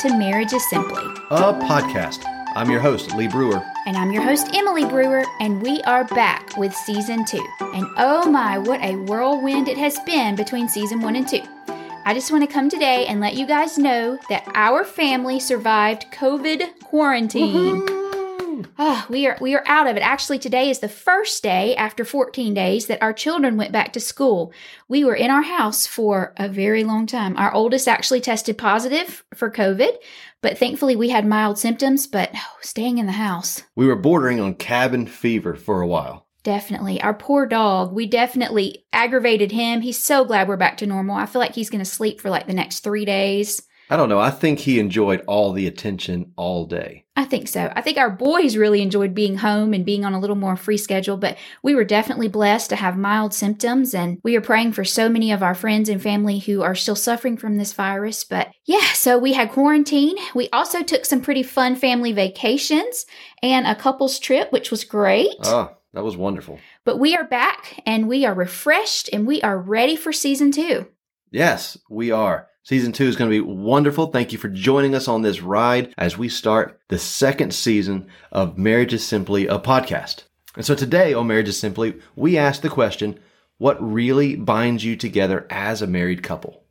to Marriage is Simply, a podcast. I'm your host, Lee Brewer. And I'm your host, Emily Brewer, and we are back with Season 2. And oh my, what a whirlwind it has been between Season 1 and 2. I just want to come today and let you guys know that our family survived COVID quarantine. Oh, we are out of it. Actually, today is the first day after 14 days that our children went back to school. We were in our house for a very long time. Our oldest actually tested positive for COVID, but thankfully we had mild symptoms, but staying in the house. We were bordering on cabin fever for a while. Definitely. Our poor dog, we definitely aggravated him. He's so glad we're back to normal. I feel like he's going to sleep for the next 3 days. I don't know. I think he enjoyed all the attention all day. I think so. I think our boys really enjoyed being home and being on a little more free schedule, but we were definitely blessed to have mild symptoms, and we are praying for so many of our friends and family who are still suffering from this virus. But yeah, so we had quarantine. We also took some pretty fun family vacations and a couple's trip, which was great. Oh, that was wonderful. But we are back, and we are refreshed, and we are ready for Season 2. Yes, we are. Season 2 is going to be wonderful. Thank you for joining us on this ride as we start the second season of Marriage is Simply, a podcast. And so today on Marriage is Simply, we ask the question, what really binds you together as a married couple?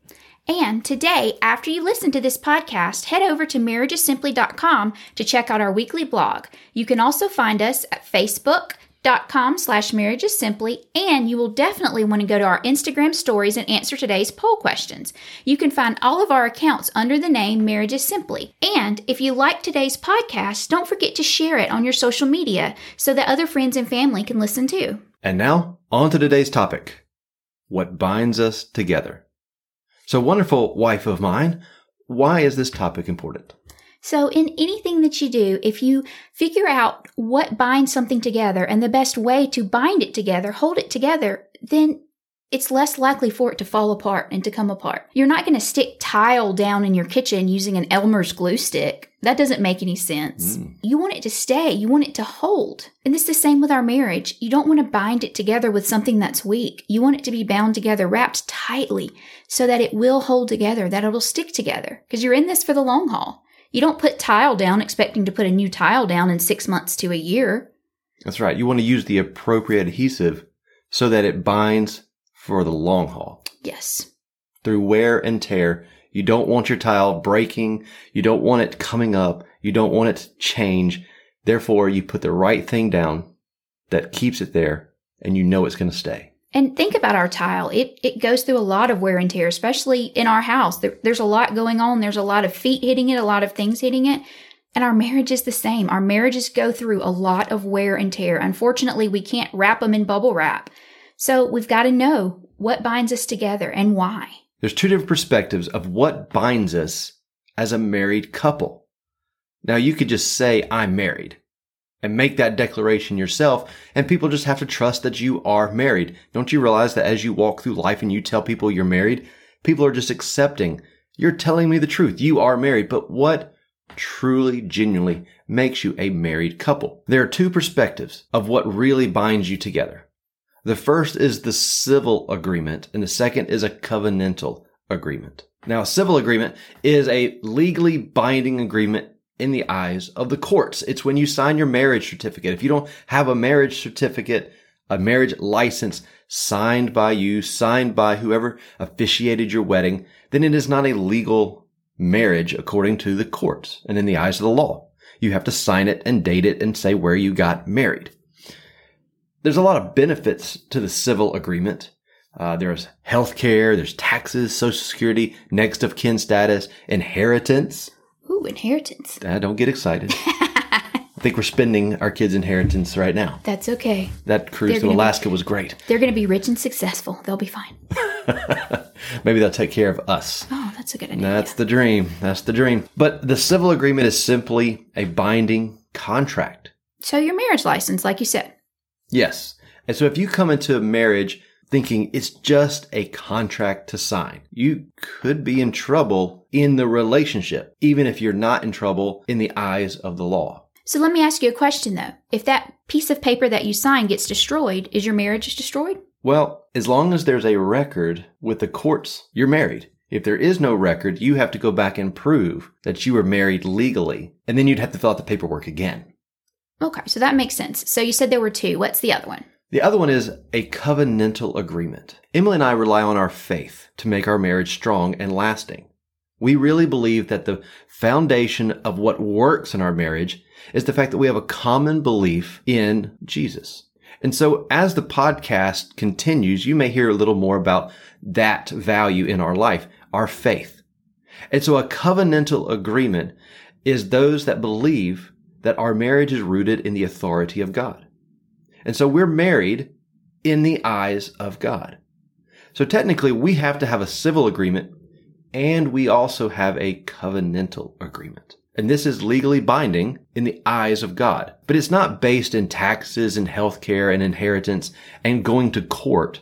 And today, after you listen to this podcast, head over to marriagesimply.com to check out our weekly blog. You can also find us at Facebook.com/marriagesesimply, and you will definitely want to go to our Instagram stories and answer today's poll questions. You can find all of our accounts under the name Marriage is Simply. And if you like today's podcast, don't forget to share it on your social media so that other friends and family can listen too. And now, on to today's topic, what binds us together. So wonderful wife of mine, why is this topic important? So in anything that you do, if you figure out what binds something together and the best way to bind it together, hold it together, then it's less likely for it to fall apart and to come apart. You're not going to stick tile down in your kitchen using an Elmer's glue stick. That doesn't make any sense. You want it to stay. You want it to hold. And it's the same with our marriage. You don't want to bind it together with something that's weak. You want it to be bound together, wrapped tightly, so that it will hold together, that it'll stick together, because you're in this for the long haul. You don't put tile down expecting to put a new tile down in 6 months to a year. That's right. You want to use the appropriate adhesive so that it binds for the long haul. Yes. Through wear and tear. You don't want your tile breaking. You don't want it coming up. You don't want it to change. Therefore, you put the right thing down that keeps it there, and you know it's going to stay. And think about our tile. It goes through a lot of wear and tear, especially in our house. There's a lot going on. There's a lot of feet hitting it, a lot of things hitting it. And our marriage is the same. Our marriages go through a lot of wear and tear. Unfortunately, we can't wrap them in bubble wrap. So we've got to know what binds us together and why. There's two different perspectives of what binds us as a married couple. Now, you could just say, I'm married, and make that declaration yourself, and people just have to trust that you are married. Don't you realize that as you walk through life and you tell people you're married, people are just accepting, you're telling me the truth, you are married. But what truly, genuinely makes you a married couple? There are two perspectives of what really binds you together. The first is the civil agreement, and the second is a covenantal agreement. Now, a civil agreement is a legally binding agreement in the eyes of the courts. It's when you sign your marriage certificate. If you don't have a marriage certificate, a marriage license signed by you, signed by whoever officiated your wedding, then it is not a legal marriage according to the courts and in the eyes of the law. You have to sign it and date it and say where you got married. There's a lot of benefits to the civil agreement. There's health care, there's taxes, Social Security, next of kin status, inheritance. Ooh, inheritance. Don't get excited. I think we're spending our kids' inheritance right now. That's okay. That cruise to Alaska was great. They're going to be rich and successful. They'll be fine. Maybe they'll take care of us. Oh, that's a good idea. That's the dream. That's the dream. But the civil agreement is simply a binding contract. So your marriage license, like you said. Yes. And so if you come into a marriage thinking it's just a contract to sign, you could be in trouble in the relationship, even if you're not in trouble in the eyes of the law. So let me ask you a question, though. If that piece of paper that you sign gets destroyed, is your marriage destroyed? Well, as long as there's a record with the courts, you're married. If there is no record, you have to go back and prove that you were married legally, and then you'd have to fill out the paperwork again. Okay, so that makes sense. So you said there were two. What's the other one? The other one is a covenantal agreement. Emily and I rely on our faith to make our marriage strong and lasting. We really believe that the foundation of what works in our marriage is the fact that we have a common belief in Jesus. And so as the podcast continues, you may hear a little more about that value in our life, our faith. And so a covenantal agreement is those that believe that our marriage is rooted in the authority of God. And so we're married in the eyes of God. So technically, we have to have a civil agreement, and we also have a covenantal agreement. And this is legally binding in the eyes of God. But it's not based in taxes and healthcare and inheritance and going to court.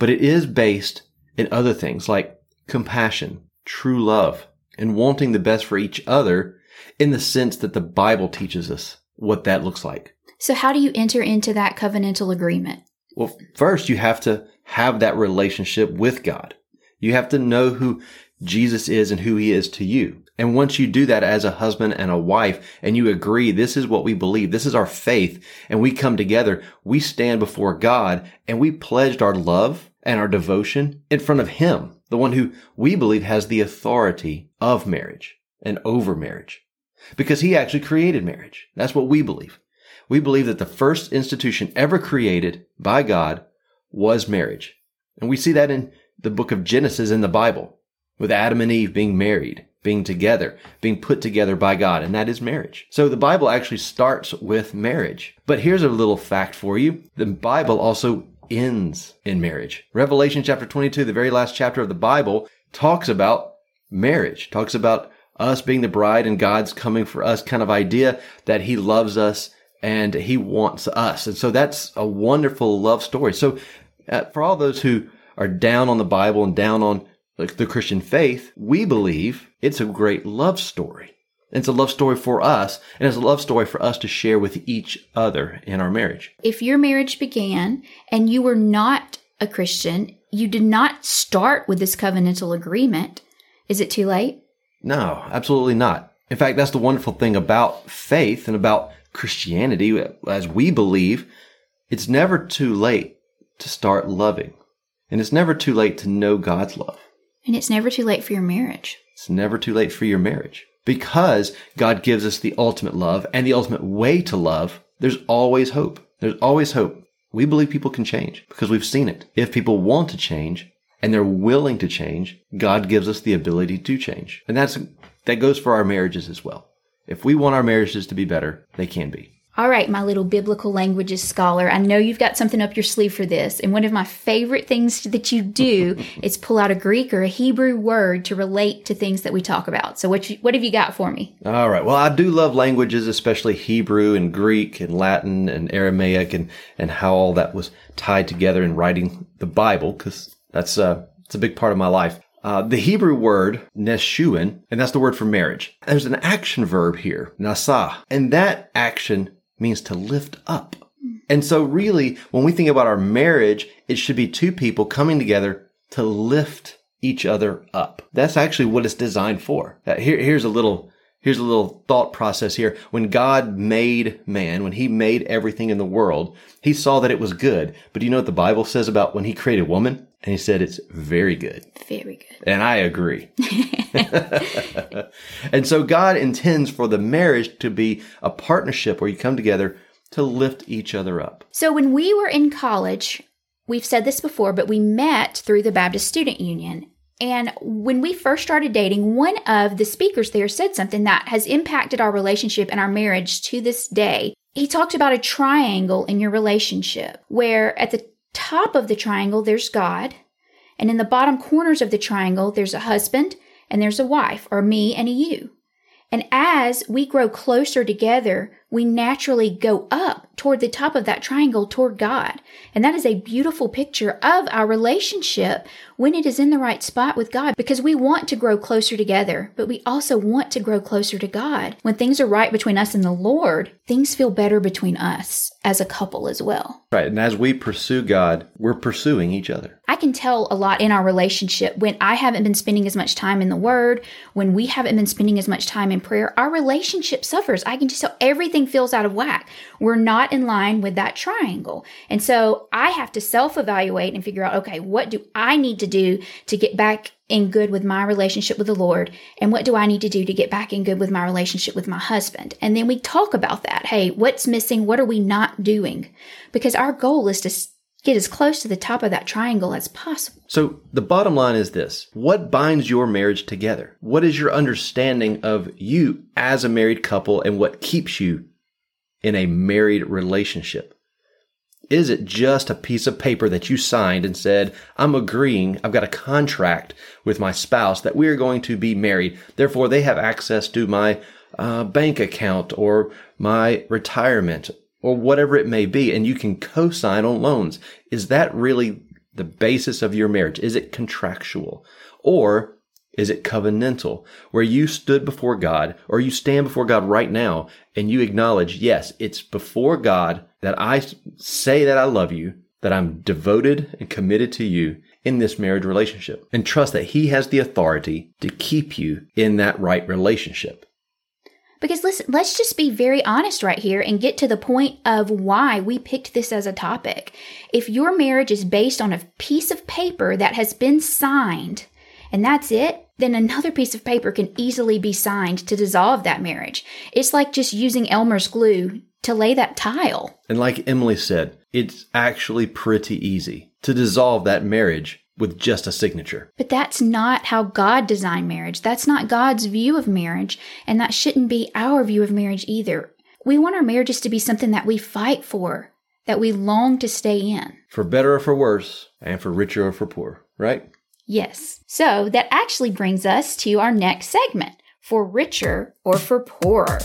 But it is based in other things like compassion, true love, and wanting the best for each other in the sense that the Bible teaches us what that looks like. So how do you enter into that covenantal agreement? Well, first you have to have that relationship with God. You have to know who Jesus is and who he is to you. And once you do that as a husband and a wife, and you agree, this is what we believe, this is our faith, and we come together, we stand before God, and we pledged our love and our devotion in front of him, the one who we believe has the authority of marriage and over marriage, because he actually created marriage. That's what we believe. We believe that the first institution ever created by God was marriage. And we see that in the book of Genesis in the Bible, with Adam and Eve being married, being together, being put together by God, and that is marriage. So the Bible actually starts with marriage. But here's a little fact for you. The Bible also ends in marriage. Revelation chapter 22, the very last chapter of the Bible, talks about marriage, talks about us being the bride and God's coming for us kind of idea that he loves us and he wants us. And so that's a wonderful love story. So for all those who are down on the Bible and down on the Christian faith, we believe it's a great love story. It's a love story for us, and it's a love story for us to share with each other in our marriage. If your marriage began and you were not a Christian, you did not start with this covenantal agreement, is it too late? No, absolutely not. In fact, that's the wonderful thing about faith and about Christianity, as we believe, it's never too late to start loving. And it's never too late to know God's love. And it's never too late for your marriage. It's never too late for your marriage. Because God gives us the ultimate love and the ultimate way to love, there's always hope. There's always hope. We believe people can change because we've seen it. If people want to change and they're willing to change, God gives us the ability to change. And that goes for our marriages as well. If we want our marriages to be better, they can be. All right, my little biblical languages scholar, I know you've got something up your sleeve for this. And one of my favorite things that you do is pull out a Greek or a Hebrew word to relate to things that we talk about. So what have you got for me? All right. Well, I do love languages, especially Hebrew and Greek and Latin and Aramaic and how all that was tied together in writing the Bible, because that's a big part of my life. The Hebrew word, neshu'in, and that's the word for marriage. There's an action verb here, nasa, and that action means to lift up. And so really, when we think about our marriage, it should be two people coming together to lift each other up. That's actually what it's designed for. Here's a little thought process here. When God made man, when he made everything in the world, he saw that it was good. But do you know what the Bible says about when he created woman? And he said, it's very good. Very good. And I agree. And so God intends for the marriage to be a partnership where you come together to lift each other up. So when we were in college, we've said this before, but we met through the Baptist Student Union. And when we first started dating, one of the speakers there said something that has impacted our relationship and our marriage to this day. He talked about a triangle in your relationship where at the top of the triangle, there's God. And in the bottom corners of the triangle, there's a husband and there's a wife, or me and a you. And as we grow closer together, we naturally go up toward the top of that triangle toward God. And that is a beautiful picture of our relationship when it is in the right spot with God, because we want to grow closer together, but we also want to grow closer to God. When things are right between us and the Lord, things feel better between us as a couple as well. Right. And as we pursue God, we're pursuing each other. I can tell a lot in our relationship when I haven't been spending as much time in the Word, when we haven't been spending as much time in prayer, our relationship suffers. I can just tell everything feels out of whack. We're not in line with that triangle. And so I have to self-evaluate and figure out, okay, what do I need to do to get back in good with my relationship with the Lord? And what do I need to do to get back in good with my relationship with my husband? And then we talk about that. Hey, what's missing? What are we not doing? Because our goal is to get as close to the top of that triangle as possible. So the bottom line is this. What binds your marriage together? What is your understanding of you as a married couple and what keeps you in a married relationship? Is it just a piece of paper that you signed and said, I'm agreeing, I've got a contract with my spouse that we are going to be married. Therefore, they have access to my bank account or my retirement or whatever it may be, and you can co-sign on loans. Is that really the basis of your marriage? Is it contractual? Or is it covenantal, where you stood before God, or you stand before God right now, and you acknowledge, yes, it's before God that I say that I love you, that I'm devoted and committed to you in this marriage relationship, and trust that He has the authority to keep you in that right relationship. Because listen, let's just be very honest right here and get to the point of why we picked this as a topic. If your marriage is based on a piece of paper that has been signed, and that's it, then another piece of paper can easily be signed to dissolve that marriage. It's like just using Elmer's glue to lay that tile. And like Emily said, it's actually pretty easy to dissolve that marriage with just a signature. But that's not how God designed marriage. That's not God's view of marriage, and that shouldn't be our view of marriage either. We want our marriages to be something that we fight for, that we long to stay in. For better or for worse, and for richer or for poorer, right? Yes. So that actually brings us to our next segment, for richer or for poorer.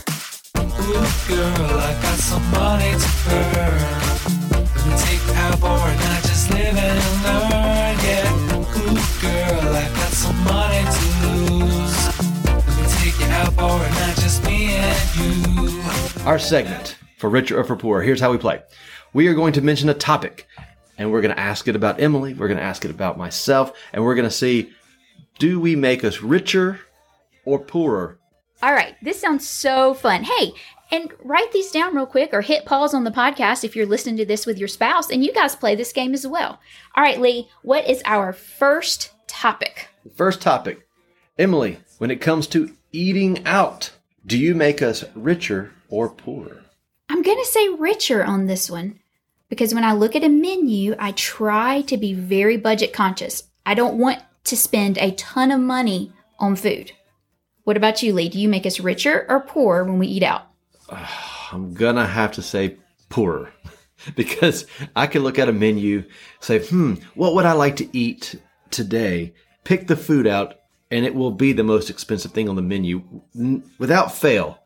Ooh, girl, I got somebody to burn. Let me take power and I just live and learn, yeah. Ooh, girl, I got somebody to lose. Let me take power and I just me and you. Our segment, for richer or for poorer, here's how we play. We are going to mention a topic. And we're going to ask it about Emily, we're going to ask it about myself, and we're going to see, do we make us richer or poorer? All right, this sounds so fun. Hey, and write these down real quick or hit pause on the podcast if you're listening to this with your spouse, and you guys play this game as well. All right, Lee, what is our first topic? First topic, Emily, when it comes to eating out, do you make us richer or poorer? I'm going to say richer on this one. Because when I look at a menu, I try to be very budget conscious. I don't want to spend a ton of money on food. What about you, Lee? Do you make us richer or poorer when we eat out? I'm going to have to say poorer. Because I can look at a menu, say, what would I like to eat today? Pick the food out, and it will be the most expensive thing on the menu. Without fail,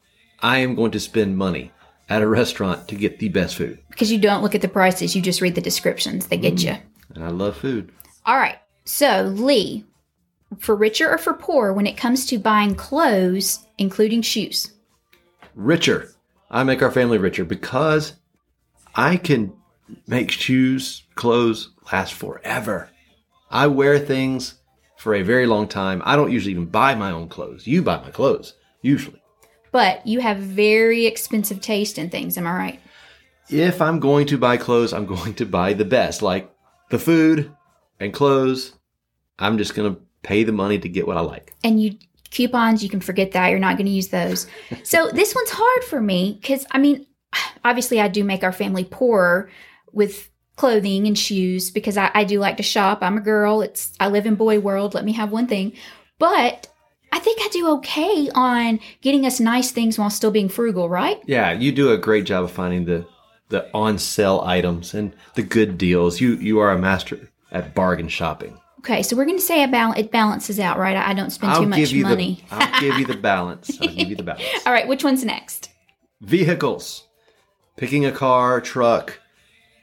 I am going to spend money at a restaurant to get the best food. Because you don't look at the prices, you just read the descriptions. They get you. And I love food. All right. So, Lee, for richer or for poorer when it comes to buying clothes, including shoes? Richer. I make our family richer because I can make shoes, clothes last forever. I wear things for a very long time. I don't usually even buy my own clothes. You buy my clothes, usually. But you have very expensive taste in things, am I right? If I'm going to buy clothes, I'm going to buy the best. Like the food and clothes, I'm just going to pay the money to get what I like. And coupons, you can forget that. You're not going to use those. So this one's hard for me because, obviously I do make our family poorer with clothing and shoes because I do like to shop. I'm a girl. I live in boy world. Let me have one thing. But I think I do okay on getting us nice things while still being frugal, right? Yeah, you do a great job of finding the on-sale items and the good deals. You are a master at bargain shopping. Okay, so we're going to say it balances out, right? I don't spend too much money. I'll give you the balance. All right, which one's next? Vehicles. Picking a car, truck.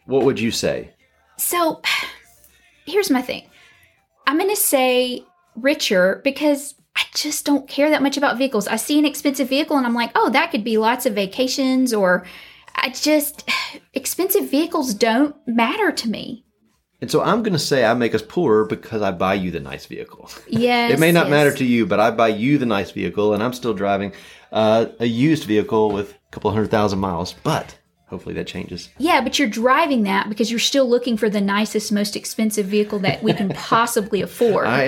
What would you say? So, here's my thing. I'm going to say richer because I just don't care that much about vehicles. I see an expensive vehicle and I'm like, oh, that could be lots of vacations or expensive vehicles don't matter to me. And so I'm going to say I make us poorer because I buy you the nice vehicle. Yes. It may not matter to you, but I buy you the nice vehicle and I'm still driving a used vehicle with a couple 100,000 miles, but hopefully that changes. Yeah, but you're driving that because you're still looking for the nicest, most expensive vehicle that we can possibly afford. I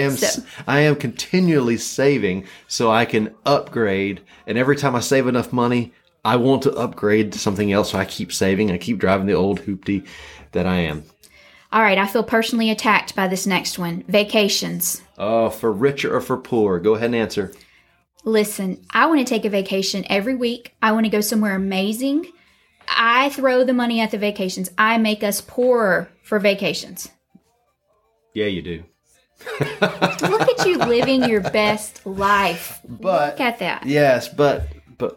am continually saving so I can upgrade. And every time I save enough money, I want to upgrade to something else. So I keep saving. I keep driving the old hoopty that I am. All right, I feel personally attacked by this next one. Vacations. Oh, for richer or for poor? Go ahead and answer. Listen, I want to take a vacation every week. I want to go somewhere amazing. I throw the money at the vacations. I make us poorer for vacations. Yeah, you do. Look at you living your best life. But, look at that. Yes, but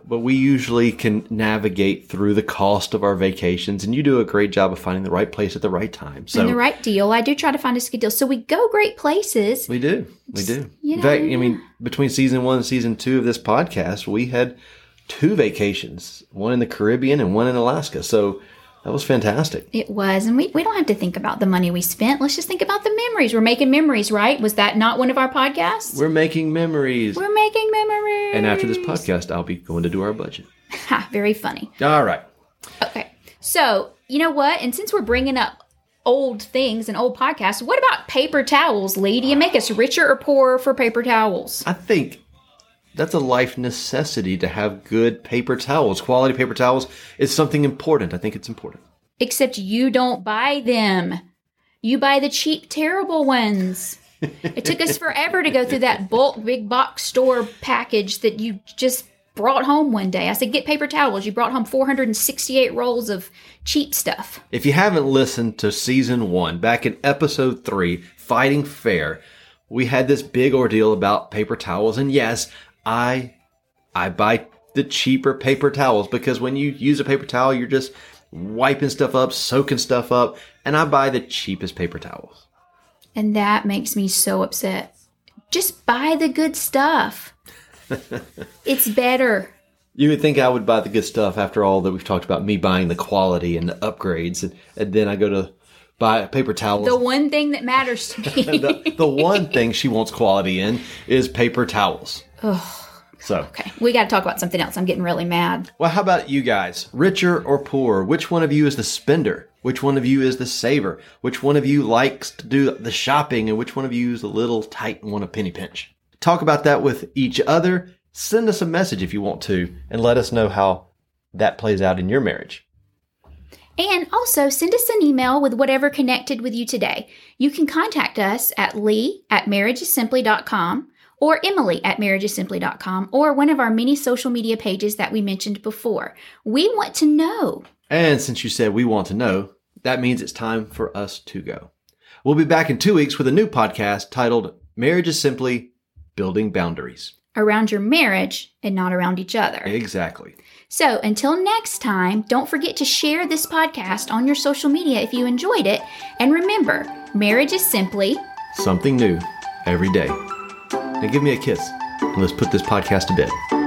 we usually can navigate through the cost of our vacations, and you do a great job of finding the right place at the right time. So and the right deal. I do try to find us a good deal. So we go great places. We do. We do. You know, in fact, I mean, between season 1 and season 2 of this podcast, we had 2 vacations, one in the Caribbean and one in Alaska. So that was fantastic. It was. And we don't have to think about the money we spent. Let's just think about the memories. We're making memories, right? Was that not one of our podcasts? We're making memories. We're making memories. And after this podcast, I'll be going to do our budget. Ha, very funny. All right. Okay. So you know what? And since we're bringing up old things and old podcasts, what about paper towels, Lee? Do you make us richer or poorer for paper towels? I think that's a life necessity to have good paper towels. Quality paper towels is something important. I think it's important. Except you don't buy them. You buy the cheap, terrible ones. It took us forever to go through that bulk big box store package that you just brought home one day. I said, get paper towels. You brought home 468 rolls of cheap stuff. If you haven't listened to season 1, back in episode 3, Fighting Fair, we had this big ordeal about paper towels. And yes, I buy the cheaper paper towels because when you use a paper towel, you're just wiping stuff up, soaking stuff up, and I buy the cheapest paper towels. And that makes me so upset. Just buy the good stuff. It's better. You would think I would buy the good stuff after all that we've talked about, me buying the quality and the upgrades, and then I go to buy paper towels. The one thing that matters to me. the one thing she wants quality in is paper towels. Oh, so okay. We got to talk about something else. I'm getting really mad. Well, how about you guys? Richer or poor? Which one of you is the spender? Which one of you is the saver? Which one of you likes to do the shopping? And which one of you is a little tight and want a penny pinch? Talk about that with each other. Send us a message if you want to and let us know how that plays out in your marriage. And also send us an email with whatever connected with you today. You can contact us at lee@marriageisimply.com or emily@marriageisimply.com or one of our many social media pages that we mentioned before. We want to know. And since you said we want to know, that means it's time for us to go. We'll be back in 2 weeks with a new podcast titled Marriage is Simply, Building Boundaries. Around your marriage and not around each other. Exactly. So until next time, don't forget to share this podcast on your social media if you enjoyed it. And remember, marriage is simply something new every day. Now give me a kiss and let's put this podcast to bed.